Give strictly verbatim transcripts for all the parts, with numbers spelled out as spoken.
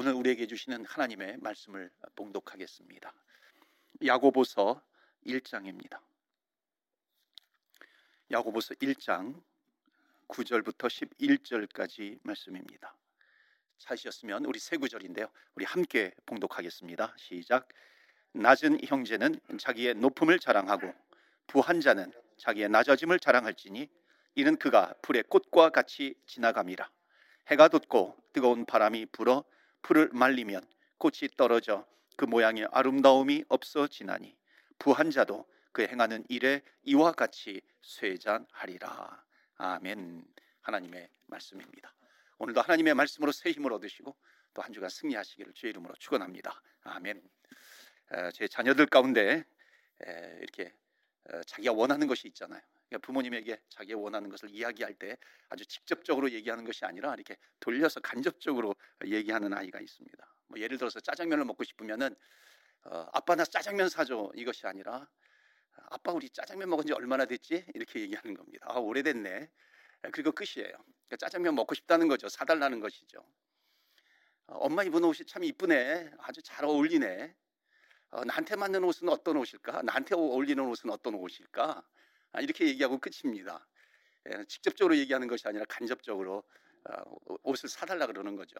오늘 우리에게 주시는 하나님의 말씀을 봉독하겠습니다. 야고보서 일 장입니다. 야고보서 일 장 구 절부터 십일 절까지 말씀입니다. 찾으셨으면 우리 세 구절인데요, 우리 함께 봉독하겠습니다. 시작. 낮은 형제는 자기의 높음을 자랑하고 부한 자는 자기의 낮아짐을 자랑할지니 이는 그가 풀의 꽃과 같이 지나감이라. 해가 돋고 뜨거운 바람이 불어 풀을 말리면 꽃이 떨어져 그 모양의 아름다움이 없어지나니 부한 자도 그 행하는 일에 이와 같이 쇠잔하리라. 아멘. 하나님의 말씀입니다. 오늘도 하나님의 말씀으로 새 힘을 얻으시고 또 한 주간 승리하시기를 주의 이름으로 축원합니다. 아멘. 제 자녀들 가운데 이렇게 자기가 원하는 것이 있잖아요. 그러니까 부모님에게 자기가 원하는 것을 이야기할 때 아주 직접적으로 얘기하는 것이 아니라 이렇게 돌려서 간접적으로 얘기하는 아이가 있습니다. 뭐 예를 들어서 짜장면을 먹고 싶으면은 어, 아빠 나 짜장면 사줘, 이것이 아니라 아빠 우리 짜장면 먹은 지 얼마나 됐지? 이렇게 얘기하는 겁니다. 아, 오래됐네. 그리고 끝이에요. 그러니까 짜장면 먹고 싶다는 거죠. 사달라는 것이죠. 어, 엄마 입은 옷이 참 이쁘네. 아주 잘 어울리네. 어, 나한테 맞는 옷은 어떤 옷일까? 나한테 어울리는 옷은 어떤 옷일까? 아, 이렇게 얘기하고 끝입니다. 예, 직접적으로 얘기하는 것이 아니라 간접적으로 어, 옷을 사달라 그러는 거죠.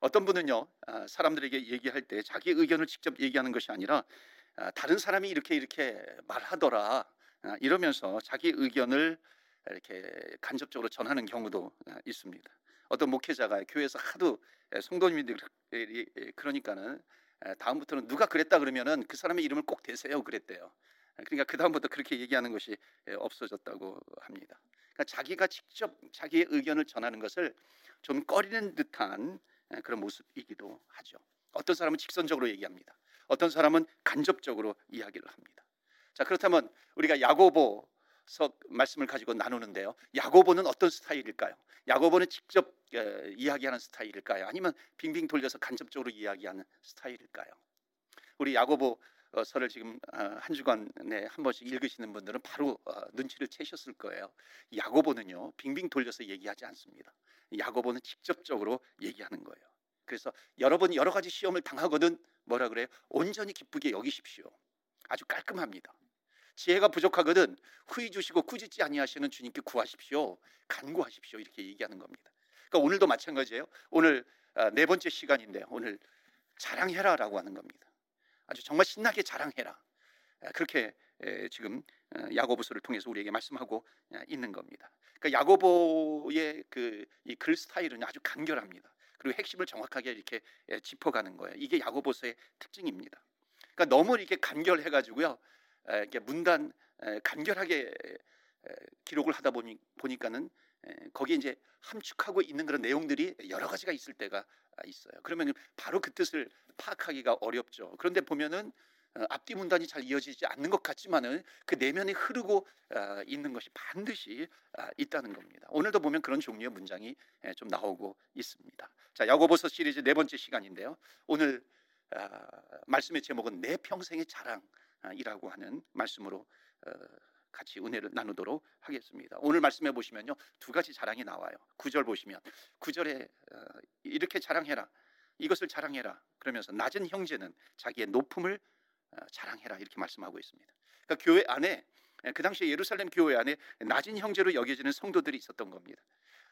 어떤 분은요, 어, 사람들에게 얘기할 때 자기 의견을 직접 얘기하는 것이 아니라 어, 다른 사람이 이렇게 이렇게 말하더라, 어, 이러면서 자기 의견을 이렇게 간접적으로 전하는 경우도 있습니다. 어떤 목회자가 교회에서 하도 성도님들이 그러니까는 다음부터는 누가 그랬다 그러면은 그 사람의 이름을 꼭 대세요 그랬대요. 그러니까 그 다음부터 그렇게 얘기하는 것이 없어졌다고 합니다. 그러니까 자기가 직접 자기의 의견을 전하는 것을 좀 꺼리는 듯한 그런 모습이기도 하죠. 어떤 사람은 직선적으로 얘기합니다. 어떤 사람은 간접적으로 이야기를 합니다. 자, 그렇다면 우리가 야고보 말씀을 가지고 나누는데요, 야고보는 어떤 스타일일까요? 야고보는 직접 에, 이야기하는 스타일일까요? 아니면 빙빙 돌려서 간접적으로 이야기하는 스타일일까요? 우리 야고보서를 지금 어, 한 주간에 한 번씩 읽으시는 분들은 바로 어, 눈치를 채셨을 거예요. 야고보는요, 빙빙 돌려서 얘기하지 않습니다. 야고보는 직접적으로 얘기하는 거예요. 그래서 여러분 여러 가지 시험을 당하거든 뭐라 그래요? 온전히 기쁘게 여기십시오. 아주 깔끔합니다. 지혜가 부족하거든 후히 주시고 꾸짖지 아니하시는 주님께 구하십시오, 간구하십시오, 이렇게 얘기하는 겁니다. 그러니까 오늘도 마찬가지예요. 오늘 네 번째 시간인데요, 오늘 자랑해라 라고 하는 겁니다. 아주 정말 신나게 자랑해라, 그렇게 지금 야고보서를 통해서 우리에게 말씀하고 있는 겁니다. 그러니까 야고보의 그 이 글 스타일은 아주 간결합니다. 그리고 핵심을 정확하게 이렇게 짚어가는 거예요. 이게 야고보서의 특징입니다. 그러니까 너무 이렇게 간결해가지고요, 이렇게 문단 간결하게 기록을 하다 보니, 보니까는 거기에 이제 함축하고 있는 그런 내용들이 여러 가지가 있을 때가 있어요. 그러면 바로 그 뜻을 파악하기가 어렵죠. 그런데 보면은 앞뒤 문단이 잘 이어지지 않는 것 같지만은 그 내면에 흐르고 있는 것이 반드시 있다는 겁니다. 오늘도 보면 그런 종류의 문장이 좀 나오고 있습니다. 자, 야고보서 시리즈 네 번째 시간인데요, 오늘 말씀의 제목은 내 평생의 자랑 이라고 하는 말씀으로 같이 은혜를 나누도록 하겠습니다. 오늘 말씀해 보시면요, 두 가지 자랑이 나와요. 구 절 보시면 구 절에 이렇게 자랑해라, 이것을 자랑해라 그러면서 낮은 형제는 자기의 높음을 자랑해라 이렇게 말씀하고 있습니다. 그러니까 교회 안에, 그 당시에 예루살렘 교회 안에 낮은 형제로 여겨지는 성도들이 있었던 겁니다.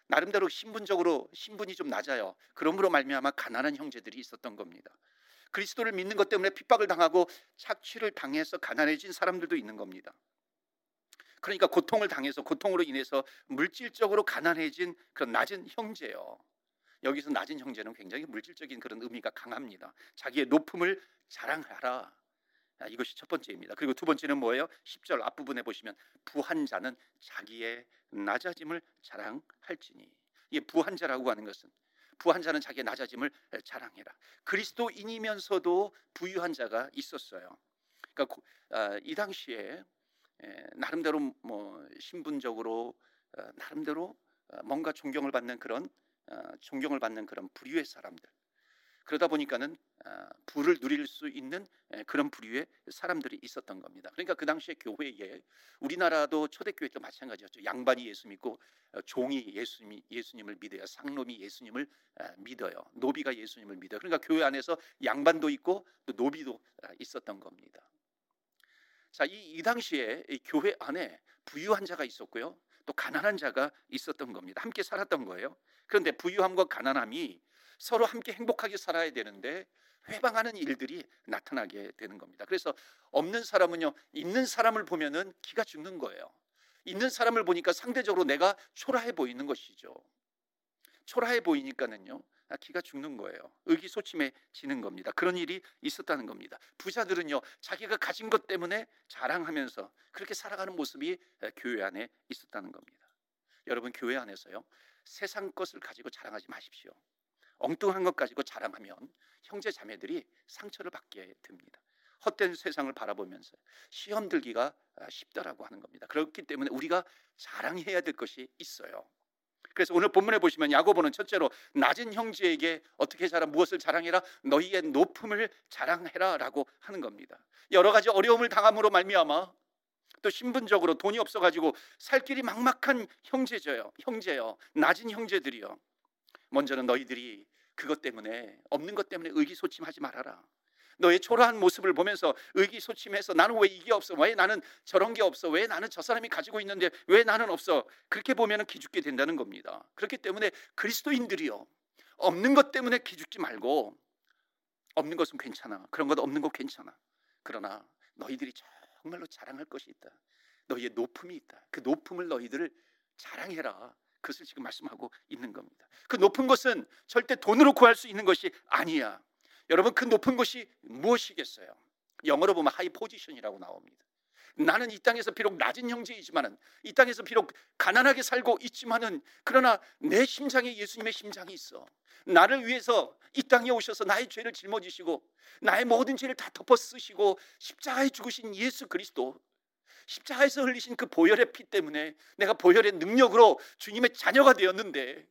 나름대로 신분적으로 신분이 좀 낮아요. 그러므로 말미암아 가난한 형제들이 있었던 겁니다. 그리스도를 믿는 것 때문에 핍박을 당하고 착취를 당해서 가난해진 사람들도 있는 겁니다. 그러니까 고통을 당해서, 고통으로 인해서 물질적으로 가난해진 그런 낮은 형제요. 여기서 낮은 형제는 굉장히 물질적인 그런 의미가 강합니다. 자기의 높음을 자랑하라, 이것이 첫 번째입니다. 그리고 두 번째는 뭐예요? 십 절 앞부분에 보시면 부한 자는 자기의 낮아짐을 자랑할지니. 이게 부한 자라고 하는 것은, 부한 자는 자기의 낮아짐을 자랑해라. 그리스도인이면서도 부유한 자가 있었어요. 그러니까 이 당시에 나름대로 뭐 신분적으로 나름대로 뭔가 존경을 받는 그런 존경을 받는 그런 부류의 사람들, 그러다 보니까는 부를 누릴 수 있는 그런 부류의 사람들이 있었던 겁니다. 그러니까 그 당시에 교회에 우리나라도 초대교회도 마찬가지였죠. 양반이 예수 믿고 종이 예수님, 예수님을 믿어요. 상놈이 예수님을 믿어요. 노비가 예수님을 믿어요. 그러니까 교회 안에서 양반도 있고 또 노비도 있었던 겁니다. 자, 이, 이 당시에 이 교회 안에 부유한 자가 있었고요. 또 가난한 자가 있었던 겁니다. 함께 살았던 거예요. 그런데 부유함과 가난함이 서로 함께 행복하게 살아야 되는데 회방하는 일들이 나타나게 되는 겁니다. 그래서 없는 사람은요, 있는 사람을 보면은 기가 죽는 거예요. 있는 사람을 보니까 상대적으로 내가 초라해 보이는 것이죠. 초라해 보이니까는요, 기가 죽는 거예요. 의기소침해지는 겁니다. 그런 일이 있었다는 겁니다. 부자들은요, 자기가 가진 것 때문에 자랑하면서 그렇게 살아가는 모습이 교회 안에 있었다는 겁니다. 여러분, 교회 안에서요, 세상 것을 가지고 자랑하지 마십시오. 엉뚱한 것 가지고 자랑하면 형제 자매들이 상처를 받게 됩니다. 헛된 세상을 바라보면서 시험 들기가 쉽다라고 하는 겁니다. 그렇기 때문에 우리가 자랑해야 될 것이 있어요. 그래서 오늘 본문에 보시면 야고보는 첫째로 낮은 형제에게 어떻게 자라 무엇을 자랑해라? 너희의 높음을 자랑해라 라고 하는 겁니다. 여러 가지 어려움을 당함으로 말미암아 또 신분적으로 돈이 없어가지고 살 길이 막막한 형제죠. 형제요. 낮은 형제들이요. 먼저는 너희들이 그것 때문에 없는 것 때문에 의기소침하지 말아라. 너의 초라한 모습을 보면서 의기소침해서 나는 왜 이게 없어? 왜 나는 저런 게 없어? 왜 나는 저 사람이 가지고 있는데 왜 나는 없어? 그렇게 보면 기죽게 된다는 겁니다. 그렇기 때문에 그리스도인들이요, 없는 것 때문에 기죽지 말고, 없는 것은 괜찮아. 그런 것 없는 것 괜찮아. 그러나 너희들이 정말로 자랑할 것이 있다. 너희의 높음이 있다. 그 높음을 너희들을 자랑해라. 그것을 지금 말씀하고 있는 겁니다. 그 높은 것은 절대 돈으로 구할 수 있는 것이 아니야. 여러분, 그 높은 것이 무엇이겠어요? 영어로 보면 하이 포지션이라고 나옵니다. 나는 이 땅에서 비록 낮은 형제이지만은, 이 땅에서 비록 가난하게 살고 있지만은, 그러나 내 심장에 예수님의 심장이 있어. 나를 위해서 이 땅에 오셔서 나의 죄를 짊어지시고 나의 모든 죄를 다 덮어 쓰시고 십자가에 죽으신 예수 그리스도, 십자가에서 흘리신 그 보혈의 피 때문에 내가 보혈의 능력으로 주님의 자녀가 되었는데,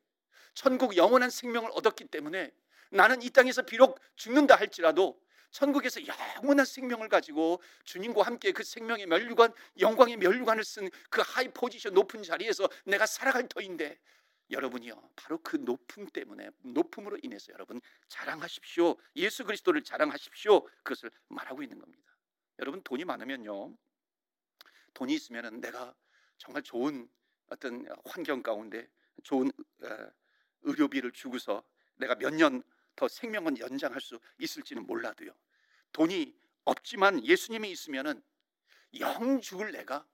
천국 영원한 생명을 얻었기 때문에 나는 이 땅에서 비록 죽는다 할지라도 천국에서 영원한 생명을 가지고 주님과 함께 그 생명의 면류관, 영광의 면류관을 쓴 그 하이 포지션, 높은 자리에서 내가 살아갈 터인데, 여러분이요, 바로 그 높음 때문에, 높음으로 인해서 여러분 자랑하십시오. 예수 그리스도를 자랑하십시오. 그것을 말하고 있는 겁니다. 여러분, 돈이 많으면요, 돈이 있으면 내가 정말 좋은 어떤 환경 가운데 좋은 의료비를 주고서 내가 몇 년 더 생명은 연장할 수 있을지는 몰라도요, 돈이 없지만 예수님이 있으면은 영 죽을 내가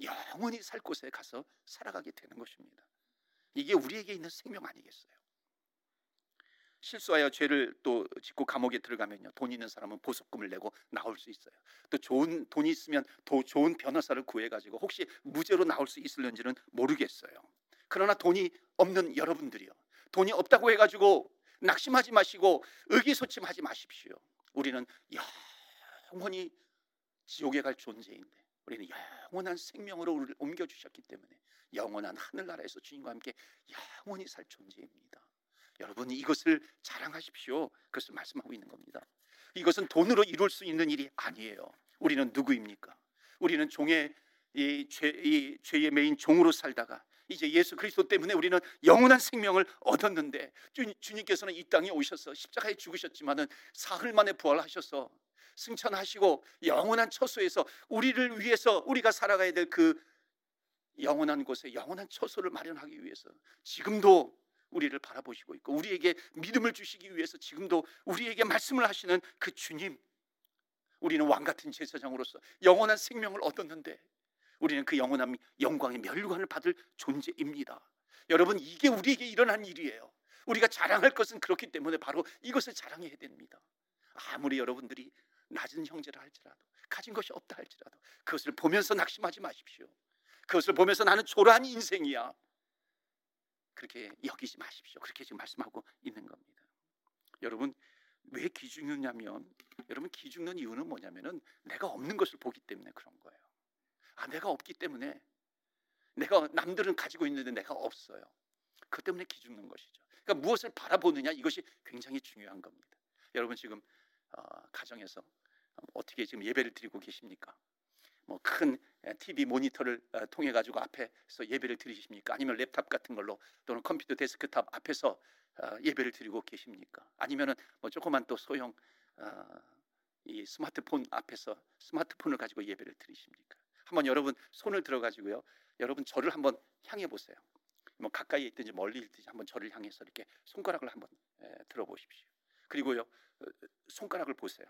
영원히 살 곳에 가서 살아가게 되는 것입니다. 이게 우리에게 있는 생명 아니겠어요? 실수하여 죄를 또 짓고 감옥에 들어가면요, 돈 있는 사람은 보석금을 내고 나올 수 있어요. 또 좋은 돈이 있으면 더 좋은 변호사를 구해가지고 혹시 무죄로 나올 수 있을는지는 모르겠어요. 그러나 돈이 없는 여러분들이요, 돈이 없다고 해가지고 낙심하지 마시고 의기소침하지 마십시오. 우리는 영원히 지옥에 갈 존재인데, 우리는 영원한 생명으로 우리를 옮겨주셨기 때문에 영원한 하늘나라에서 주님과 함께 영원히 살 존재입니다. 여러분, 이것을 자랑하십시오. 그것을 말씀하고 있는 겁니다. 이것은 돈으로 이룰 수 있는 일이 아니에요. 우리는 누구입니까? 우리는 종의 이 죄, 이 죄의 메인 종으로 살다가 이제 예수 그리스도 때문에 우리는 영원한 생명을 얻었는데, 주, 주님께서는 이 땅에 오셔서 십자가에 죽으셨지만은 사흘 만에 부활하셔서 승천하시고 영원한 처소에서 우리를 위해서, 우리가 살아가야 될 그 영원한 곳에 영원한 처소를 마련하기 위해서 지금도 우리를 바라보시고 있고, 우리에게 믿음을 주시기 위해서 지금도 우리에게 말씀을 하시는 그 주님, 우리는 왕같은 제사장으로서 영원한 생명을 얻었는데 우리는 그 영원한 영광의 면류관을 받을 존재입니다. 여러분, 이게 우리에게 일어난 일이에요. 우리가 자랑할 것은 그렇기 때문에 바로 이것을 자랑해야 됩니다. 아무리 여러분들이 낮은 형제라 할지라도, 가진 것이 없다 할지라도 그것을 보면서 낙심하지 마십시오. 그것을 보면서 나는 초라한 인생이야, 그렇게 여기지 마십시오. 그렇게 지금 말씀하고 있는 겁니다. 여러분, 왜 기죽느냐면, 여러분 기죽는 이유는 뭐냐면은 내가 없는 것을 보기 때문에 그런 거예요. 아, 내가 없기 때문에, 내가 남들은 가지고 있는데 내가 없어요. 그 때문에 기죽는 것이죠. 그러니까 무엇을 바라보느냐, 이것이 굉장히 중요한 겁니다. 여러분 지금 어, 가정에서 어떻게 지금 예배를 드리고 계십니까? 뭐 큰 티비 모니터를 통해 가지고 앞에서 예배를 드리십니까? 아니면 랩탑 같은 걸로 또는 컴퓨터 데스크탑 앞에서 예배를 드리고 계십니까? 아니면은 뭐 조그만 또 소형 어, 이 스마트폰 앞에서 스마트폰을 가지고 예배를 드리십니까? 한번 여러분 손을 들어 가지고요, 여러분 저를 한번 향해 보세요. 뭐 가까이 있든지 멀리 있든지 한번 저를 향해서 이렇게 손가락을 한번 들어 보십시오. 그리고요, 손가락을 보세요.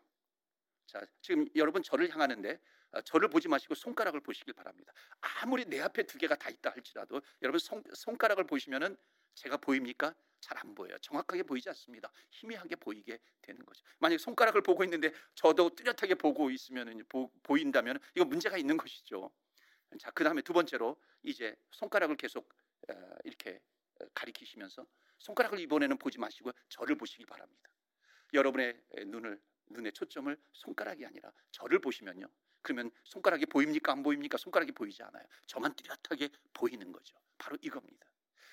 자, 지금 여러분 저를 향하는데 저를 보지 마시고 손가락을 보시길 바랍니다. 아무리 내 앞에 두 개가 다 있다 할지라도 여러분 손, 손가락을 보시면은 제가 보입니까? 잘 안 보여요. 정확하게 보이지 않습니다. 희미하게 보이게 되는 거죠. 만약에 손가락을 보고 있는데 저도 뚜렷하게 보고 있으면 보인다면 이거 문제가 있는 것이죠. 자, 그 다음에 두 번째로 이제 손가락을 계속 어, 이렇게 가리키시면서 손가락을 이번에는 보지 마시고 저를 보시기 바랍니다. 여러분의 눈을 눈의 초점을 손가락이 아니라 저를 보시면요, 그러면 손가락이 보입니까? 안 보입니까? 손가락이 보이지 않아요. 저만 뚜렷하게 보이는 거죠. 바로 이겁니다.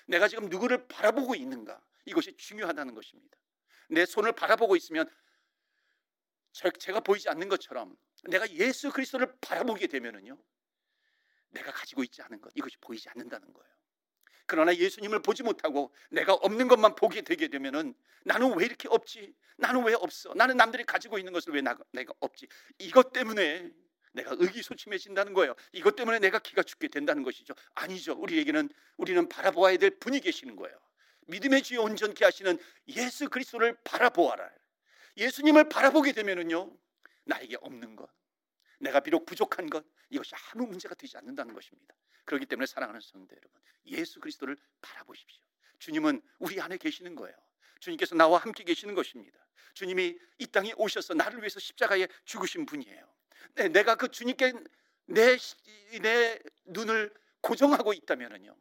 내가 지금 누구를 바라보고 있는가, 이것이 중요하다는 것입니다. 내 손을 바라보고 있으면 저, 제가 보이지 않는 것처럼 내가 예수 그리스도를 바라보게 되면은요, 내가 가지고 있지 않은 것, 이것이 보이지 않는다는 거예요. 그러나 예수님을 보지 못하고 내가 없는 것만 보게 되게 되면은 나는 왜 이렇게 없지? 나는 왜 없어? 나는 남들이 가지고 있는 것을 왜 나, 내가 없지? 이것 때문에 내가 의기소침해진다는 거예요. 이것 때문에 내가 기가 죽게 된다는 것이죠. 아니죠. 우리에게는 우리는 바라보아야 될 분이 계시는 거예요. 믿음의 주여 온전케 하시는 예수 그리스도를 바라보아라. 예수님을 바라보게 되면은요, 나에게 없는 것, 내가 비록 부족한 것, 이것이 아무 문제가 되지 않는다는 것입니다. 그렇기 때문에 사랑하는 성도 여러분, 예수 그리스도를 바라보십시오. 주님은 우리 안에 계시는 거예요. 주님께서 나와 함께 계시는 것입니다. 주님이 이 땅에 오셔서 나를 위해서 십자가에 죽으신 분이에요. 내가 그 주님께 내, 내 눈을 고정하고 있다면은요,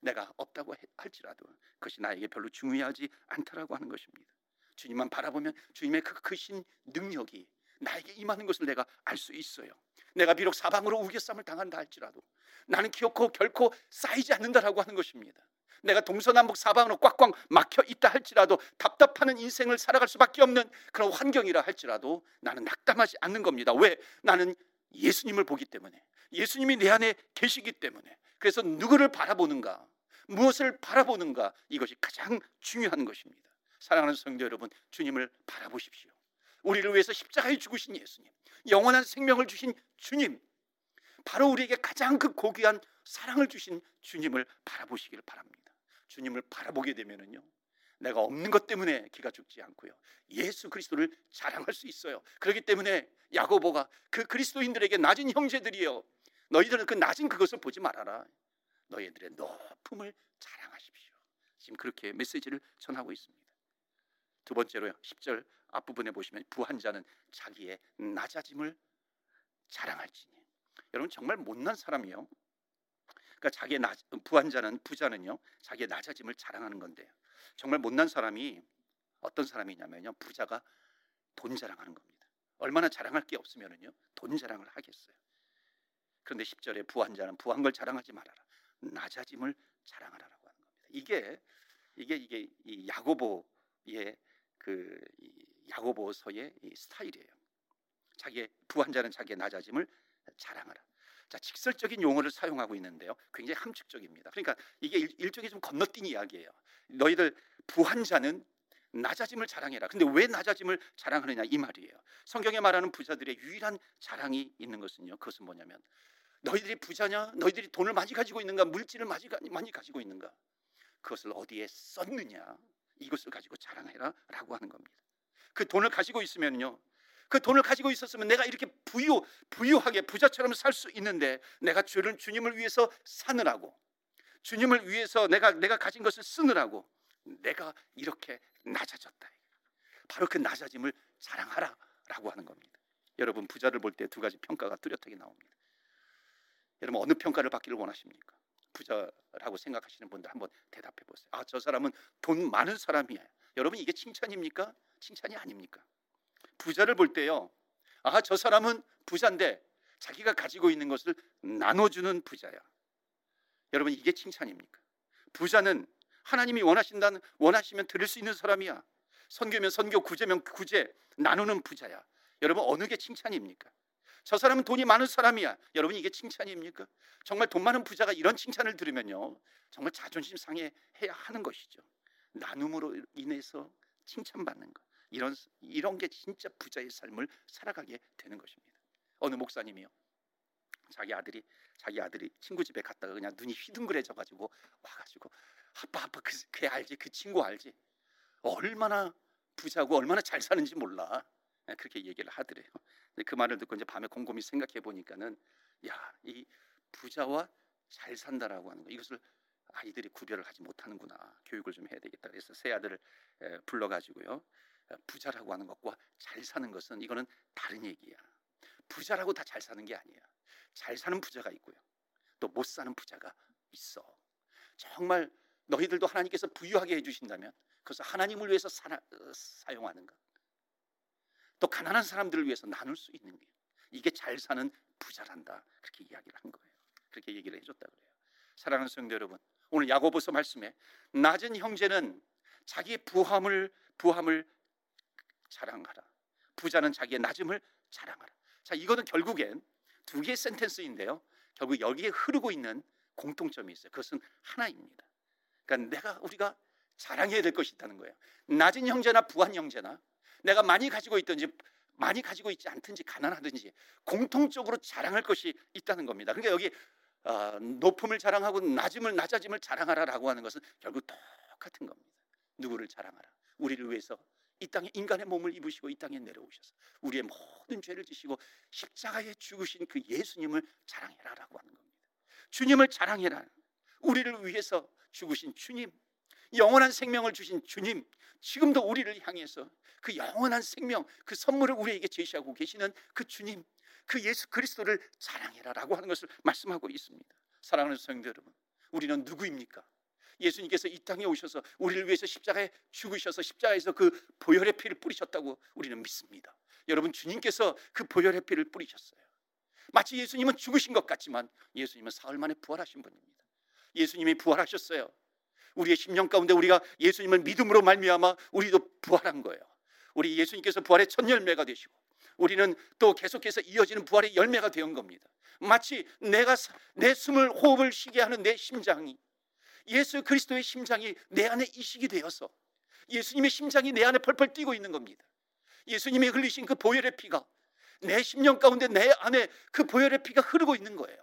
내가 없다고 할지라도 그것이 나에게 별로 중요하지 않다라고 하는 것입니다. 주님만 바라보면 주님의 그 크신 능력이 나에게 임하는 것을 내가 알 수 있어요. 내가 비록 사방으로 우겨쌈을 당한다 할지라도 나는 기어코 결코 쌓이지 않는다라고 하는 것입니다. 내가 동서남북 사방으로 꽉꽉 막혀 있다 할지라도, 답답하는 인생을 살아갈 수밖에 없는 그런 환경이라 할지라도 나는 낙담하지 않는 겁니다. 왜? 나는 예수님을 보기 때문에, 예수님이 내 안에 계시기 때문에. 그래서 누구를 바라보는가, 무엇을 바라보는가, 이것이 가장 중요한 것입니다. 사랑하는 성도 여러분, 주님을 바라보십시오. 우리를 위해서 십자가에 죽으신 예수님, 영원한 생명을 주신 주님, 바로 우리에게 가장 그 고귀한 사랑을 주신 주님을 바라보시길 바랍니다. 주님을 바라보게 되면은요, 내가 없는 것 때문에 기가 죽지 않고요, 예수 그리스도를 자랑할 수 있어요. 그렇기 때문에 야고보가 그 그리스도인들에게 낮은 형제들이여, 너희들은 그 낮은 그것을 보지 말아라. 너희들의 높음을 자랑하십시오. 지금 그렇게 메시지를 전하고 있습니다. 두 번째로요, 십 절 앞부분에 보시면 부한 자는 자기의 낮아짐을 자랑할지니. 여러분 정말 못난 사람이요. 그러니까 자기의 낮, 부한 자는 부자는요, 자기의 낮아짐을 자랑하는 건데요. 정말 못난 사람이 어떤 사람이냐면요, 부자가 돈 자랑하는 겁니다. 얼마나 자랑할 게 없으면은요, 돈 자랑을 하겠어요. 그런데 십 절에 부한 자는 부한 걸 자랑하지 말아라, 낮아짐을 자랑하라라고 하는 겁니다. 이게 이게 이게 이 야고보의 그 야고보서의 이 스타일이에요. 자기의 부한 자는 자기의 낮아짐을 자랑하라. 자, 직설적인 용어를 사용하고 있는데요, 굉장히 함축적입니다. 그러니까 이게 일, 일종의 좀 건너뛴 이야기예요. 너희들 부한 자는 낮아짐을 자랑해라. 근데 왜 낮아짐을 자랑하느냐, 이 말이에요. 성경에 말하는 부자들의 유일한 자랑이 있는 것은요, 그것은 뭐냐면 너희들이 부자냐, 너희들이 돈을 많이 가지고 있는가, 물질을 많이, 많이 가지고 있는가, 그것을 어디에 썼느냐, 이것을 가지고 자랑해라 라고 하는 겁니다. 그 돈을 가지고 있으면요, 그 돈을 가지고 있었으면 내가 이렇게 부유, 부유하게 부자처럼 살 수 있는데, 내가 주를, 주님을 위해서 사느라고, 주님을 위해서 내가, 내가 가진 것을 쓰느라고 내가 이렇게 낮아졌다. 바로 그 낮아짐을 자랑하라 라고 하는 겁니다. 여러분, 부자를 볼 때 두 가지 평가가 뚜렷하게 나옵니다. 여러분 어느 평가를 받기를 원하십니까? 부자라고 생각하시는 분들 한번 대답해 보세요. 아, 저 사람은 돈 많은 사람이에요. 여러분 이게 칭찬입니까? 칭찬이 아닙니까? 부자를 볼 때요, 아, 저 사람은 부자인데 자기가 가지고 있는 것을 나눠주는 부자야. 여러분 이게 칭찬입니까? 부자는 하나님이 원하신다는 원하시면 드릴 수 있는 사람이야. 선교면 선교, 구제면 구제, 나누는 부자야. 여러분 어느 게 칭찬입니까? 저 사람은 돈이 많은 사람이야. 여러분 이게 칭찬입니까? 정말 돈 많은 부자가 이런 칭찬을 들으면요, 정말 자존심 상해해야 하는 것이죠. 나눔으로 인해서 칭찬받는 것, 이런 이런 게 진짜 부자의 삶을 살아가게 되는 것입니다. 어느 목사님이요, 자기 아들이 자기 아들이 친구 집에 갔다가 그냥 눈이 휘둥그레져 가지고 와가지고 아빠 아빠 그, 걔 알지? 그 친구 알지? 얼마나 부자고 얼마나 잘 사는지 몰라. 그렇게 얘기를 하더래요. 그 말을 듣고 이제 밤에 곰곰이 생각해 보니까는 야, 이 부자와 잘 산다라고 하는 거, 이것을 아이들이 구별을 하지 못하는구나. 교육을 좀 해야 되겠다. 그래서 세 아들을 불러가지고요, 부자라고 하는 것과 잘 사는 것은 이거는 다른 얘기야. 부자라고 다 잘 사는 게 아니야. 잘 사는 부자가 있고요, 또 못 사는 부자가 있어. 정말 너희들도 하나님께서 부유하게 해주신다면 그것을 하나님을 위해서 사나, 사용하는 것, 또 가난한 사람들을 위해서 나눌 수 있는 게, 이게 잘 사는 부자란다. 그렇게 이야기를 한 거예요. 그렇게 얘기를 해줬다 그래요. 사랑하는 성도 여러분, 오늘 야고보서 말씀에 낮은 형제는 자기의 부함을 부함을 자랑하라, 부자는 자기의 낮음을 자랑하라. 자, 이거는 결국엔 두 개의 센텐스인데요, 결국 여기에 흐르고 있는 공통점이 있어요. 그것은 하나입니다. 그러니까 내가 우리가 자랑해야 될 것이 있다는 거예요. 낮은 형제나 부한 형제나, 내가 많이 가지고 있든지 많이 가지고 있지 않든지, 가난하든지 공통적으로 자랑할 것이 있다는 겁니다. 그러니까 여기 어, 높음을 자랑하고 낮음을 낮아짐을 자랑하라라고 하는 것은 결국 똑같은 겁니다. 누구를 자랑하라? 우리를 위해서 이 땅에 인간의 몸을 입으시고 이 땅에 내려오셔서 우리의 모든 죄를 지시고 십자가에 죽으신 그 예수님을 자랑해라라고 하는 겁니다. 주님을 자랑해라. 우리를 위해서 죽으신 주님, 영원한 생명을 주신 주님, 지금도 우리를 향해서 그 영원한 생명, 그 선물을 우리에게 제시하고 계시는 그 주님, 그 예수 그리스도를 자랑해라라고 하는 것을 말씀하고 있습니다. 사랑하는 성도 여러분, 우리는 누구입니까? 예수님께서 이 땅에 오셔서 우리를 위해서 십자가에 죽으셔서 십자가에서 그 보혈의 피를 뿌리셨다고 우리는 믿습니다. 여러분, 주님께서 그 보혈의 피를 뿌리셨어요. 마치 예수님은 죽으신 것 같지만 예수님은 사흘 만에 부활하신 분입니다. 예수님이 부활하셨어요. 우리의 심령 가운데 우리가 예수님을 믿음으로 말미암아 우리도 부활한 거예요. 우리 예수님께서 부활의 첫 열매가 되시고 우리는 또 계속해서 이어지는 부활의 열매가 되는 겁니다. 마치 내가 내 숨을 호흡을 쉬게 하는 내 심장이, 예수 그리스도의 심장이 내 안에 이식이 되어서 예수님의 심장이 내 안에 펄펄 뛰고 있는 겁니다. 예수님이 흘리신 그 보혈의 피가 내 심령 가운데 내 안에 그 보혈의 피가 흐르고 있는 거예요.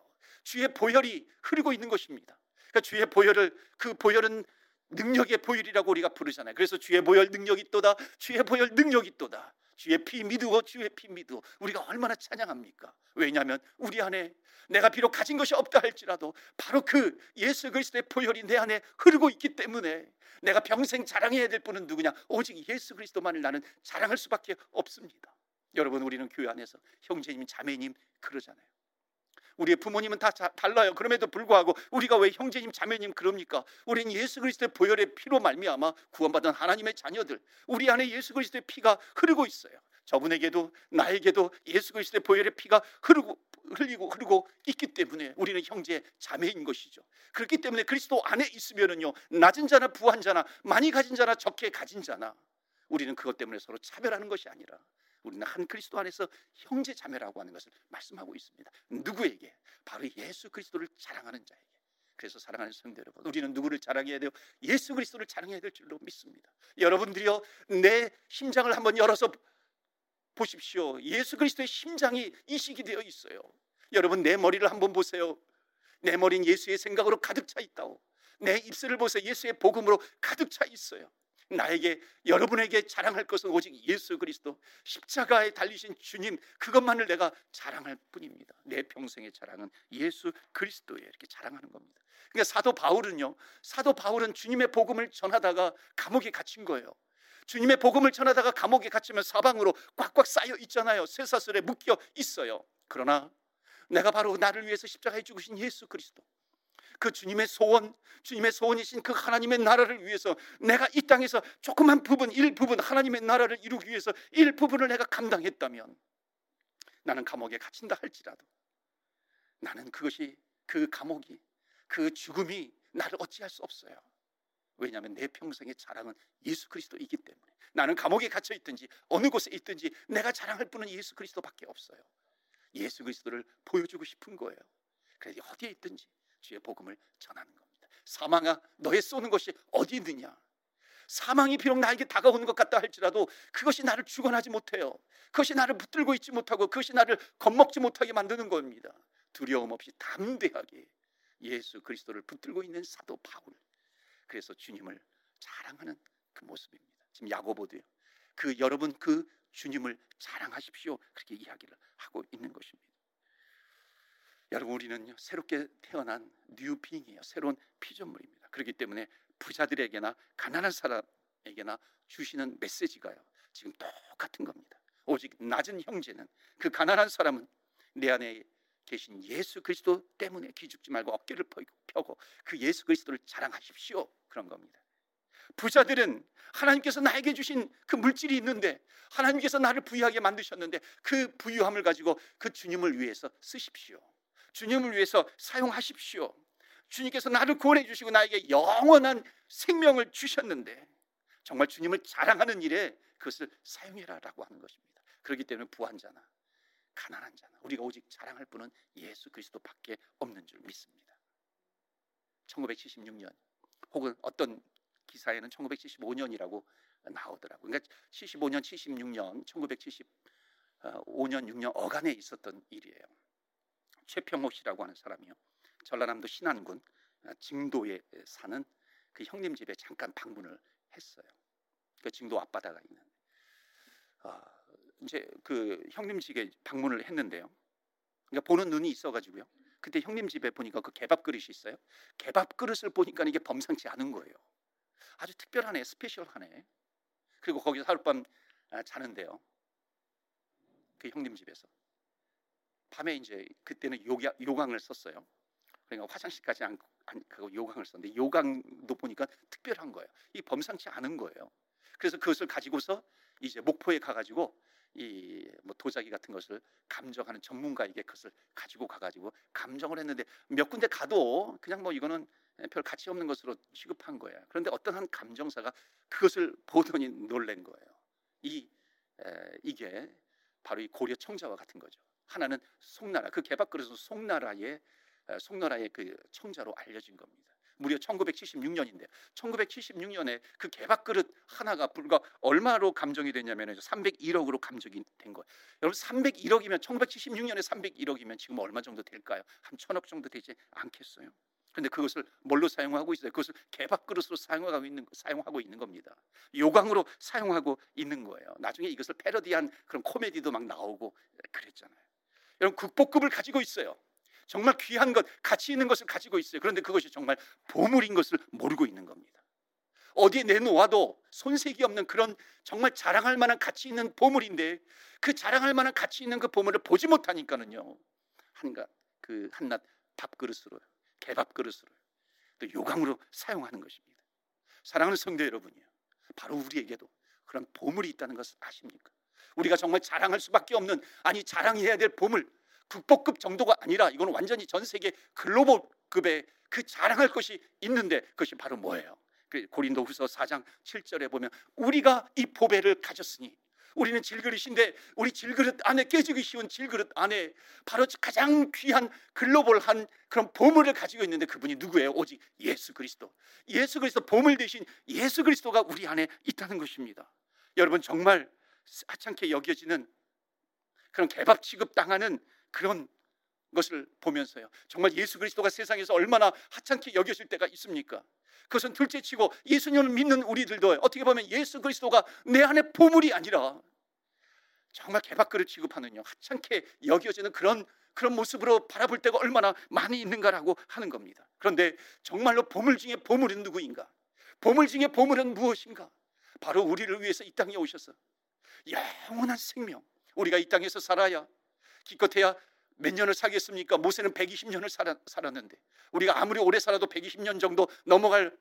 주의 보혈이 흐르고 있는 것입니다. 그러니까 주의 보혈을, 그 보혈은 능력의 보혈이라고 우리가 부르잖아요. 그래서 주의 보혈 능력이 또다, 주의 보혈 능력이 또다, 주의 피 믿으오, 주의 피 믿으오. 우리가 얼마나 찬양합니까? 왜냐하면 우리 안에, 내가 비록 가진 것이 없다 할지라도 바로 그 예수 그리스도의 보혈이 내 안에 흐르고 있기 때문에 내가 평생 자랑해야 될 분은 누구냐? 오직 예수 그리스도만을 나는 자랑할 수밖에 없습니다. 여러분, 우리는 교회 안에서 형제님, 자매님 그러잖아요. 우리의 부모님은 다 달라요. 그럼에도 불구하고 우리가 왜 형제님, 자매님 그럽니까? 우리는 예수 그리스도의 보혈의 피로 말미암아 구원받은 하나님의 자녀들, 우리 안에 예수 그리스도의 피가 흐르고 있어요. 저분에게도 나에게도 예수 그리스도의 보혈의 피가 흐르고 흘리고 흐르고 있기 때문에 우리는 형제, 자매인 것이죠. 그렇기 때문에 그리스도 안에 있으면은요, 낮은 자나 부한 자나, 많이 가진 자나 적게 가진 자나, 우리는 그것 때문에 서로 차별하는 것이 아니라 우리는 한 그리스도 안에서 형제, 자매라고 하는 것을 말씀하고 있습니다. 누구에게? 바로 예수 그리스도를 자랑하는 자에게. 그래서 사랑하는 성도 여러분, 우리는 누구를 자랑해야 돼요? 예수 그리스도를 자랑해야 될 줄로 믿습니다. 여러분들이요, 내 심장을 한번 열어서 보십시오. 예수 그리스도의 심장이 이식이 되어 있어요. 여러분, 내 머리를 한번 보세요. 내 머리는 예수의 생각으로 가득 차 있다오. 내 입술을 보세요. 예수의 복음으로 가득 차 있어요. 나에게, 여러분에게 자랑할 것은 오직 예수 그리스도, 십자가에 달리신 주님, 그것만을 내가 자랑할 뿐입니다. 내 평생의 자랑은 예수 그리스도에, 이렇게 자랑하는 겁니다. 그러니까 사도 바울은요, 사도 바울은 주님의 복음을 전하다가 감옥에 갇힌 거예요. 주님의 복음을 전하다가 감옥에 갇히면 사방으로 꽉꽉 쌓여 있잖아요. 쇠사슬에 묶여 있어요. 그러나 내가 바로 나를 위해서 십자가에 죽으신 예수 그리스도, 그 주님의 소원, 주님의 소원이신 그 하나님의 나라를 위해서 내가 이 땅에서 조그만 부분, 일부분, 하나님의 나라를 이루기 위해서 일부분을 내가 감당했다면, 나는 감옥에 갇힌다 할지라도 나는 그것이, 그 감옥이, 그 죽음이 나를 어찌할 수 없어요. 왜냐하면 내 평생의 자랑은 예수 그리스도이기 때문에, 나는 감옥에 갇혀 있든지 어느 곳에 있든지 내가 자랑할 분은 예수 그리스도밖에 없어요. 예수 그리스도를 보여주고 싶은 거예요. 그래서 어디에 있든지 주의 복음을 전하는 겁니다. 사망아 너의 쏘는 것이 어디 있느냐. 사망이 비록 나에게 다가오는 것 같다 할지라도 그것이 나를 주관하지 못해요. 그것이 나를 붙들고 있지 못하고 그것이 나를 겁먹지 못하게 만드는 겁니다. 두려움 없이 담대하게 예수 그리스도를 붙들고 있는 사도 바울, 그래서 주님을 자랑하는 그 모습입니다. 지금 야고보도요, 그 여러분 그 주님을 자랑하십시오, 그렇게 이야기를 하고 있는 것입니다. 여러분 우리는요 새롭게 태어난 뉴빙이에요. 새로운 피조물입니다. 그렇기 때문에 부자들에게나 가난한 사람에게나 주시는 메시지가요 지금 똑같은 겁니다. 오직 낮은 형제는, 그 가난한 사람은 내 안에 계신 예수 그리스도 때문에 기죽지 말고 어깨를 펴고 그 예수 그리스도를 자랑하십시오, 그런 겁니다. 부자들은 하나님께서 나에게 주신 그 물질이 있는데, 하나님께서 나를 부유하게 만드셨는데 그 부유함을 가지고 그 주님을 위해서 쓰십시오. 주님을 위해서 사용하십시오. 주님께서 나를 구원해 주시고 나에게 영원한 생명을 주셨는데 정말 주님을 자랑하는 일에 그것을 사용해라 라고 하는 것입니다. 그렇기 때문에 부한 자나 가난한 자나 우리가 오직 자랑할 분은 예수 그리스도밖에 없는 줄 믿습니다. 천구백칠십육 년 혹은 어떤 기사에는 천구백칠십오 년이라고 나오더라고요. 그러니까 칠십오 년, 칠십육 년, 천구백칠십오 년, 육 년 어간에 있었던 일이에요. 최평호 씨라고 하는 사람이요, 전라남도 신안군 증도에 사는 그 형님 집에 잠깐 방문을 했어요. 그 증도 앞바다가 있는. 어, 이제 그 형님 집에 방문을 했는데요. 그러니까 보는 눈이 있어가지고요. 그때 형님 집에 보니까 그 개밥 그릇이 있어요. 개밥 그릇을 보니까 이게 범상치 않은 거예요. 아주 특별하네, 스페셜하네. 그리고 거기서 하룻밤 자는데요. 그 형님 집에서. 밤에 이제 그때는 요가, 요강을 썼어요. 그러니까 화장실까지 안, 안 그거 요강을 썼는데 요강도 보니까 특별한 거예요. 이 범상치 않은 거예요. 그래서 그것을 가지고서 이제 목포에 가가지고 이 뭐 도자기 같은 것을 감정하는 전문가에게 그것을 가지고 가가지고 감정을 했는데 몇 군데 가도 그냥 뭐 이거는 별 가치 없는 것으로 취급한 거예요. 그런데 어떤 한 감정사가 그것을 보더니 놀란 거예요. 이 에, 이게 바로 이 고려 청자와 같은 거죠. 하나는 송나라, 그 개밥그릇은 송나라의 송나라의 그 청자로 알려진 겁니다. 무려 천구백칠십육 년인데 천구백칠십육 년에 그 개밥그릇 하나가 불과 얼마로 감정이 됐냐면 삼백일억으로 감정이 된 거예요. 여러분 삼백일억이면 천구백칠십육 년에 삼백일억이면 지금 얼마 정도 될까요? 한 천억 정도 되지 않겠어요? 그런데 그것을 뭘로 사용하고 있어요? 그것을 개밥그릇으로 사용하고 있는, 사용하고 있는 겁니다. 요강으로 사용하고 있는 거예요. 나중에 이것을 패러디한 그런 코미디도 막 나오고 그랬잖아요. 여러분 국보급을 가지고 있어요. 정말 귀한 것, 가치 있는 것을 가지고 있어요. 그런데 그것이 정말 보물인 것을 모르고 있는 겁니다. 어디에 내놓아도 손색이 없는 그런 정말 자랑할 만한 가치 있는 보물인데 그 자랑할 만한 가치 있는 그 보물을 보지 못하니까는요. 한가 그 한낱 밥그릇으로, 개밥그릇으로, 또 요강으로 사용하는 것입니다. 사랑하는 성도 여러분이요, 바로 우리에게도 그런 보물이 있다는 것을 아십니까? 우리가 정말 자랑할 수밖에 없는, 아니 자랑해야 될 보물, 국보급 정도가 아니라 이건 완전히 전 세계 글로벌급의 그 자랑할 것이 있는데 그것이 바로 뭐예요? 고린도후서 사 장 칠 절에 보면 우리가 이 보배를 가졌으니, 우리는 질그릇인데 우리 질그릇 안에, 깨지기 쉬운 질그릇 안에 바로 가장 귀한 글로벌한 그런 보물을 가지고 있는데 그분이 누구예요? 오직 예수 그리스도. 예수 그리스도 보물 대신 예수 그리스도가 우리 안에 있다는 것입니다. 여러분 정말 하찮게 여겨지는 그런 개밥 취급 당하는 그런 것을 보면서요, 정말 예수 그리스도가 세상에서 얼마나 하찮게 여겨질 때가 있습니까? 그것은 둘째치고 예수님을 믿는 우리들도 어떻게 보면 예수 그리스도가 내 안에 보물이 아니라 정말 개밥그릇 취급하는요, 하찮게 여겨지는 그런 그런 모습으로 바라볼 때가 얼마나 많이 있는가라고 하는 겁니다. 그런데 정말로 보물 중에 보물은 누구인가? 보물 중에 보물은 무엇인가? 바로 우리를 위해서 이 땅에 오셔서 영원한 생명, 우리가 이 땅에서 살아야 기껏해야 몇 년을 살겠습니까? 모세는 백이십 년을 살아, 살았는데 우리가 아무리 오래 살아도 백이십 년 정도 넘어가는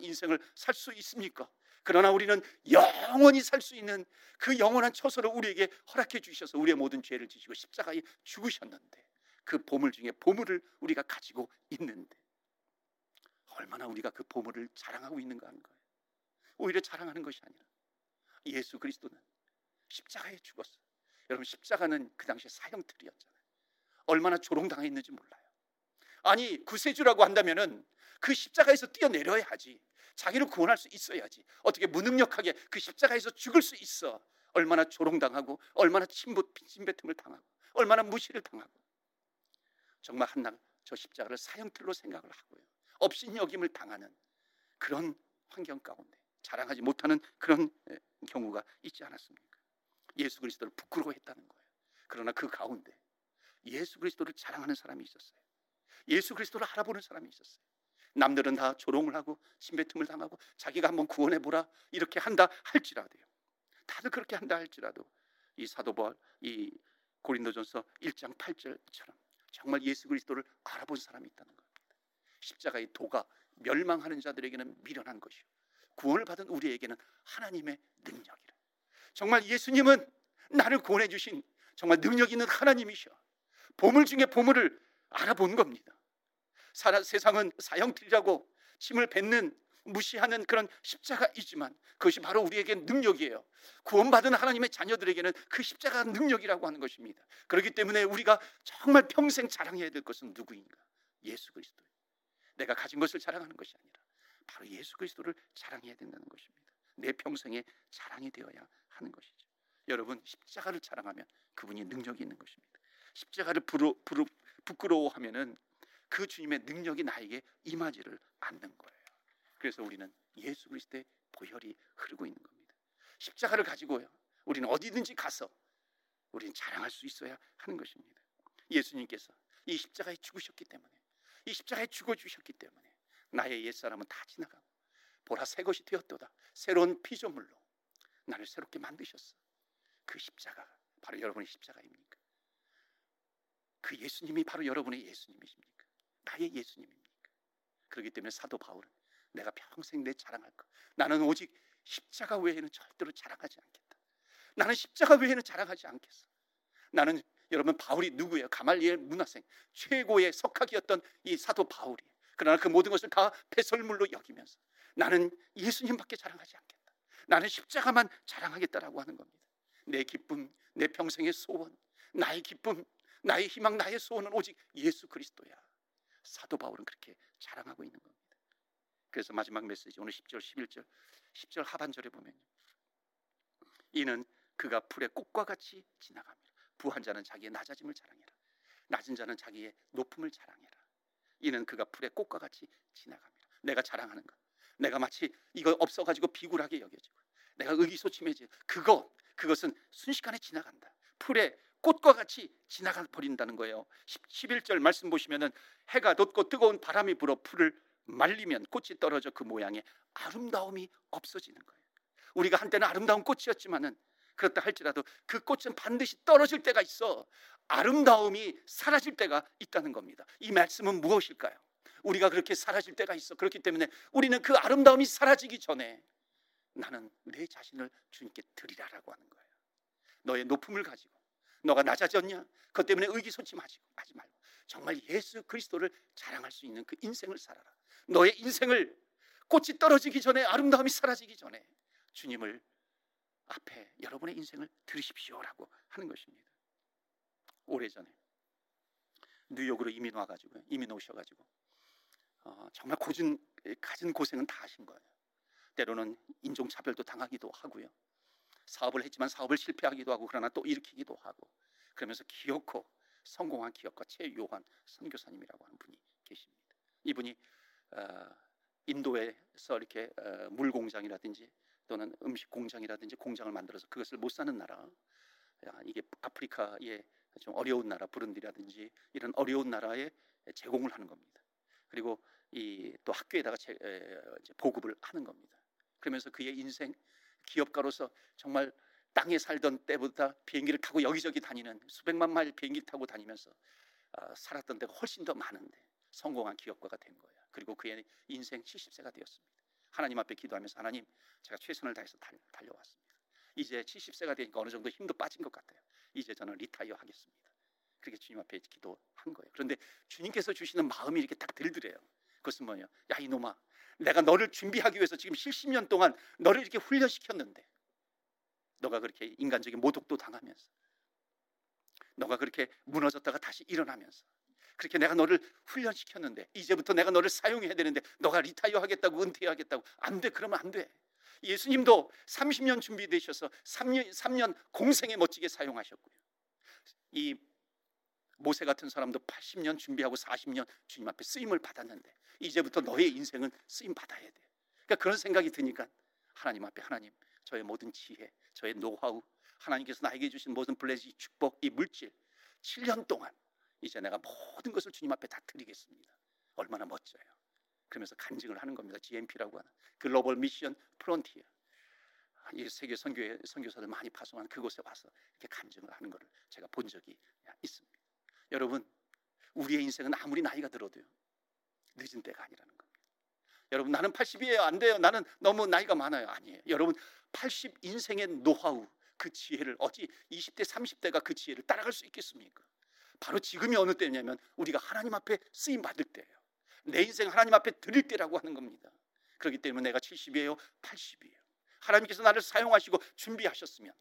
인생을 살 수 있습니까? 그러나 우리는 영원히 살 수 있는 그 영원한 처소를 우리에게 허락해 주셔서 우리의 모든 죄를 지시고 십자가에 죽으셨는데 그 보물 중에 보물을 우리가 가지고 있는데 얼마나 우리가 그 보물을 자랑하고 있는가 하는 거예요. 오히려 자랑하는 것이 아니라 예수 그리스도는 십자가에 죽었어요. 여러분, 십자가는 그 당시에 사형틀이었잖아요. 얼마나 조롱당했는지 몰라요. 아니, 구세주라고 한다면은 그 십자가에서 뛰어내려야 하지. 자기를 구원할 수 있어야지. 어떻게 무능력하게 그 십자가에서 죽을 수 있어. 얼마나 조롱당하고 얼마나 침뱉음을 당하고 얼마나 무시를 당하고. 정말 한낱 저 십자가를 사형틀로 생각을 하고요. 업신여김을 당하는 그런 환경 가운데 자랑하지 못하는 그런 경우가 있지 않았습니까? 예수 그리스도를 부끄러워했다는 거예요. 그러나 그 가운데 예수 그리스도를 자랑하는 사람이 있었어요. 예수 그리스도를 알아보는 사람이 있었어요. 남들은 다 조롱을 하고 침뱉음을 당하고 자기가 한번 구원해보라 이렇게 한다 할지라도요. 다들 그렇게 한다 할지라도 이 사도바울 이 고린도전서 일 장 팔 절처럼 정말 예수 그리스도를 알아본 사람이 있다는 겁니다. 십자가의 도가 멸망하는 자들에게는 미련한 것이요 구원을 받은 우리에게는 하나님의 능력이라. 정말 예수님은 나를 구원해 주신 정말 능력 있는 하나님이셔. 보물 중에 보물을 알아본 겁니다. 사, 세상은 사형틀이라고 침을 뱉는 무시하는 그런 십자가이지만 그것이 바로 우리에게 능력이에요. 구원받은 하나님의 자녀들에게는 그 십자가 능력이라고 하는 것입니다. 그렇기 때문에 우리가 정말 평생 자랑해야 될 것은 누구인가? 예수 그리스도예요. 내가 가진 것을 자랑하는 것이 아니라 바로 예수 그리스도를 자랑해야 된다는 것입니다. 내 평생의 자랑이 되어야 하는 것이죠. 여러분, 십자가를 자랑하면 그분이 능력이 있는 것입니다. 십자가를 부러, 부러, 부끄러워하면은 그 주님의 능력이 나에게 임하지를 않는 거예요. 그래서 우리는 예수 그리스도의 보혈이 흐르고 있는 겁니다. 십자가를 가지고요. 우리는 어디든지 가서 우리는 자랑할 수 있어야 하는 것입니다. 예수님께서 이 십자가에 죽으셨기 때문에, 이 십자가에 죽어주셨기 때문에 나의 옛사람은 다 지나가고 보라 새 것이 되었도다. 새로운 피조물로 나를 새롭게 만드셨어. 그 십자가 바로 여러분의 십자가입니까? 그 예수님이 바로 여러분의 예수님이십니까? 나의 예수님입니까? 그렇기 때문에 사도 바울은 내가 평생 내 자랑할 것, 나는 오직 십자가 외에는 절대로 자랑하지 않겠다. 나는 십자가 외에는 자랑하지 않겠어. 나는, 여러분, 바울이 누구예요? 가말리엘 문화생 최고의 석학이었던 이 사도 바울이, 그러나 그 모든 것을 다 배설물로 여기면서 나는 예수님밖에 자랑하지 않겠다. 나는 십자가만 자랑하겠다라고 하는 겁니다. 내 기쁨, 내 평생의 소원, 나의 기쁨, 나의 희망, 나의 소원은 오직 예수 그리스도야. 사도 바울은 그렇게 자랑하고 있는 겁니다. 그래서 마지막 메시지 오늘 십 절 십일 절 십 절 하반절에 보면 이는 그가 풀의 꽃과 같이 지나갑니다. 부한 자는 자기의 낮아짐을 자랑해라. 낮은 자는 자기의 높음을 자랑해라. 이는 그가 풀의 꽃과 같이 지나갑니다. 내가 자랑하는 것, 내가 마치 이거 없어가지고 비굴하게 여겨지고 내가 의기소침해지 그것, 그것은 순식간에 지나간다. 풀의 꽃과 같이 지나가 버린다는 거예요. 십일 절 말씀 보시면은 해가 돋고 뜨거운 바람이 불어 풀을 말리면 꽃이 떨어져 그 모양의 아름다움이 없어지는 거예요. 우리가 한때는 아름다운 꽃이었지만은 그렇다 할지라도 그 꽃은 반드시 떨어질 때가 있어. 아름다움이 사라질 때가 있다는 겁니다. 이 말씀은 무엇일까요? 우리가 그렇게 사라질 때가 있어. 그렇기 때문에 우리는 그 아름다움이 사라지기 전에 나는 내 자신을 주님께 드리라라고 하는 거예요. 너의 높음을 가지고 너가 낮아졌냐? 그것 때문에 의기소침하지 하지 말고 정말 예수 그리스도를 자랑할 수 있는 그 인생을 살아라. 너의 인생을 꽃이 떨어지기 전에 아름다움이 사라지기 전에 주님을 앞에 여러분의 인생을 드리십시오라고 하는 것입니다. 오래전에 뉴욕으로 이민 와가지고 이민 오셔가지고 어, 정말 고진, 가진 고생은 다 하신 거예요. 때로는 인종차별도 당하기도 하고요. 사업을 했지만 사업을 실패하기도 하고 그러나 또 일으키기도 하고 그러면서 기어코 성공한 기업가 최요한 선교사님이라고 하는 분이 계십니다. 이분이 어, 인도에서 이렇게 어, 물 공장이라든지 또는 음식 공장이라든지 공장을 만들어서 그것을 못 사는 나라, 야, 이게 아프리카의 좀 어려운 나라 브룬디라든지 이런 어려운 나라에 제공을 하는 겁니다. 그리고 이, 또 학교에다가 제, 에, 보급을 하는 겁니다. 그러면서 그의 인생 기업가로서 정말 땅에 살던 때보다 비행기를 타고 여기저기 다니는 수백만 마일 비행기를 타고 다니면서 어, 살았던 데가 훨씬 더 많은데 성공한 기업가가 된 거예요. 그리고 그의 인생 칠십 세가 되었습니다. 하나님 앞에 기도하면서 하나님, 제가 최선을 다해서 달, 달려왔습니다. 이제 칠십 세가 되니까 어느 정도 힘도 빠진 것 같아요. 이제 저는 리타이어 하겠습니다. 그렇게 주님 앞에 기도한 거예요. 그런데 주님께서 주시는 마음이 이렇게 딱 들드래요. 그것은 뭐냐? 야, 이놈아, 내가 너를 준비하기 위해서 지금 칠십 년 동안 너를 이렇게 훈련시켰는데 너가 그렇게 인간적인 모독도 당하면서 너가 그렇게 무너졌다가 다시 일어나면서 그렇게 내가 너를 훈련시켰는데 이제부터 내가 너를 사용해야 되는데 너가 리타이어 하겠다고 은퇴하겠다고 안 돼. 그러면 안 돼. 예수님도 삼십 년 준비되셔서 삼 년, 삼 년 공생에 멋지게 사용하셨고요. 이 모세 같은 사람도 팔십 년 준비하고 사십 년 주님 앞에 쓰임을 받았는데 이제부터 너의 인생은 쓰임 받아야 돼. 그러니까 그런 생각이 드니까 하나님 앞에, 하나님, 저의 모든 지혜, 저의 노하우, 하나님께서 나에게 주신 모든 블레스, 이 축복, 이 물질, 칠 년 동안 이제 내가 모든 것을 주님 앞에 다 드리겠습니다. 얼마나 멋져요. 그러면서 간증을 하는 겁니다. 지엠피라고 하는 글로벌 미션 프론티어, 이 세계 선교회 선교사들 많이 파송한 그곳에 와서 이렇게 간증을 하는 것을 제가 본 적이 있습니다. 여러분, 우리의 인생은 아무리 나이가 들어도요, 늦은 때가 아니라는 겁니다. 여러분, 나는 팔십이에요, 안 돼요, 나는 너무 나이가 많아요, 아니에요. 여러분, 팔십 인생의 노하우, 그 지혜를 어찌 이십 대 삼십 대가 그 지혜를 따라갈 수 있겠습니까? 바로 지금이 어느 때냐면 우리가 하나님 앞에 쓰임 받을 때예요. 내 인생 하나님 앞에 드릴 때라고 하는 겁니다. 그렇기 때문에 내가 칠십이에요, 팔십이에요, 하나님께서 나를 사용하시고 준비하셨으면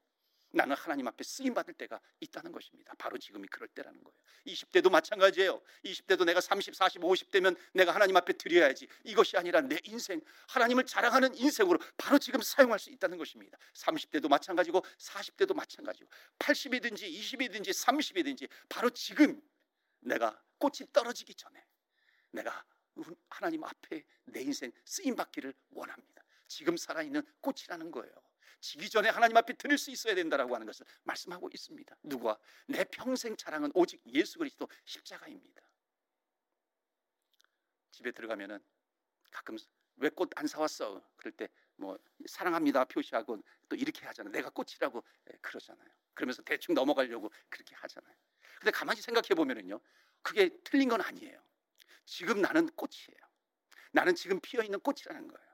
나는 하나님 앞에 쓰임 받을 때가 있다는 것입니다. 바로 지금이 그럴 때라는 거예요. 이십 대도 마찬가지예요. 이십 대도 내가 삼십, 사십, 오십 대면 내가 하나님 앞에 드려야지. 이것이 아니라 내 인생, 하나님을 자랑하는 인생으로 바로 지금 사용할 수 있다는 것입니다. 삼십 대도 마찬가지고 사십 대도 마찬가지고 팔십이든지 이십이든지 삼십이든지 바로 지금 내가 꽃이 떨어지기 전에 내가 하나님 앞에 내 인생 쓰임 받기를 원합니다. 지금 살아있는 꽃이라는 거예요. 지기 전에 하나님 앞에 드릴 수 있어야 된다라고 하는 것을 말씀하고 있습니다. 누구와? 내 평생 자랑은 오직 예수 그리스도 십자가입니다. 집에 들어가면은 가끔 왜 꽃 안 사왔어? 그럴 때 뭐 사랑합니다 표시하고 또 이렇게 하잖아요. 내가 꽃이라고 그러잖아요. 그러면서 대충 넘어가려고 그렇게 하잖아요. 근데 가만히 생각해 보면은요, 그게 틀린 건 아니에요. 지금 나는 꽃이에요. 나는 지금 피어있는 꽃이라는 거예요.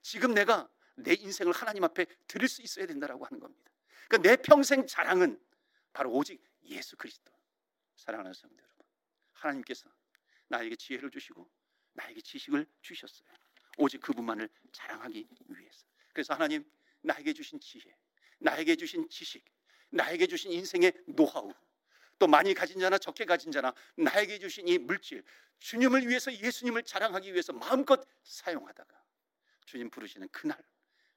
지금 내가 내 인생을 하나님 앞에 드릴 수 있어야 된다라고 하는 겁니다. 그러니까 내 평생 자랑은 바로 오직 예수 그리스도. 사랑하는 성도 여러분, 하나님께서 나에게 지혜를 주시고 나에게 지식을 주셨어요. 오직 그분만을 자랑하기 위해서. 그래서 하나님, 나에게 주신 지혜, 나에게 주신 지식, 나에게 주신 인생의 노하우, 또 많이 가진 자나 적게 가진 자나 나에게 주신 이 물질, 주님을 위해서, 예수님을 자랑하기 위해서 마음껏 사용하다가 주님 부르시는 그날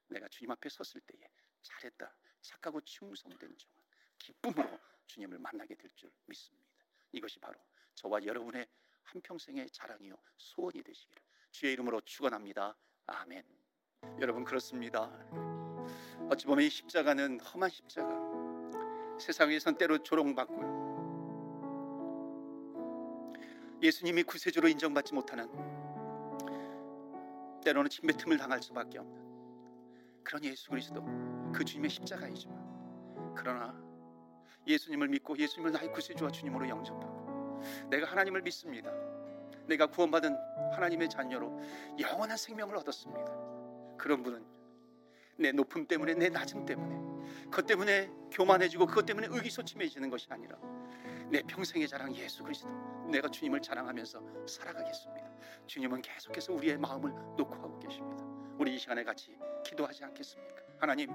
내가 주님 앞에 섰을 때에 잘했다 착하고 충성된 종은 기쁨으로 주님을 만나게 될 줄 믿습니다. 이것이 바로 저와 여러분의 한평생의 자랑이요 소원이 되시기를 주의 이름으로 축원합니다. 아멘. 여러분, 그렇습니다. 어찌 보면 이 십자가는 험한 십자가, 세상에선 때로 조롱받고요, 예수님이 구세주로 인정받지 못하는, 때로는 침뱉음을 당할 수밖에 없는 그런 예수 그리스도, 그 주님의 십자가이지만, 그러나 예수님을 믿고 예수님을 나의 구세주와 주님으로 영접하고 내가 하나님을 믿습니다, 내가 구원받은 하나님의 자녀로 영원한 생명을 얻었습니다. 그런 분은 내 높음 때문에, 내 낮음 때문에, 그것 때문에 교만해지고 그것 때문에 의기소침해지는 것이 아니라 내 평생의 자랑 예수 그리스도, 내가 주님을 자랑하면서 살아가겠습니다. 주님은 계속해서 우리의 마음을 놓고 하고 계십니다. 우리 이 시간에 같이 기도하지 않겠습니까? 하나님,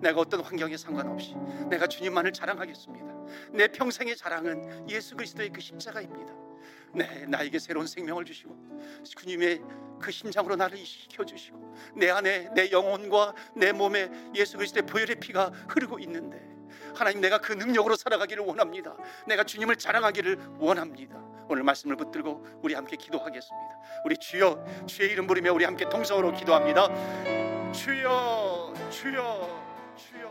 내가 어떤 환경에 상관없이 내가 주님만을 자랑하겠습니다. 내 평생의 자랑은 예수 그리스도의 그 십자가입니다. 네, 나에게 새로운 생명을 주시고 주님의 그 심장으로 나를 일으켜주시고 내 안에, 내 영혼과 내 몸에 예수 그리스도의 보혈의 피가 흐르고 있는데 하나님, 내가 그 능력으로 살아가기를 원합니다. 내가 주님을 자랑하기를 원합니다. 오늘 말씀을 붙들고 우리 함께 기도하겠습니다. 우리 주여, 주의 이름 부르며 우리 함께 동성으로 기도합니다. 주여, 주여, 주여.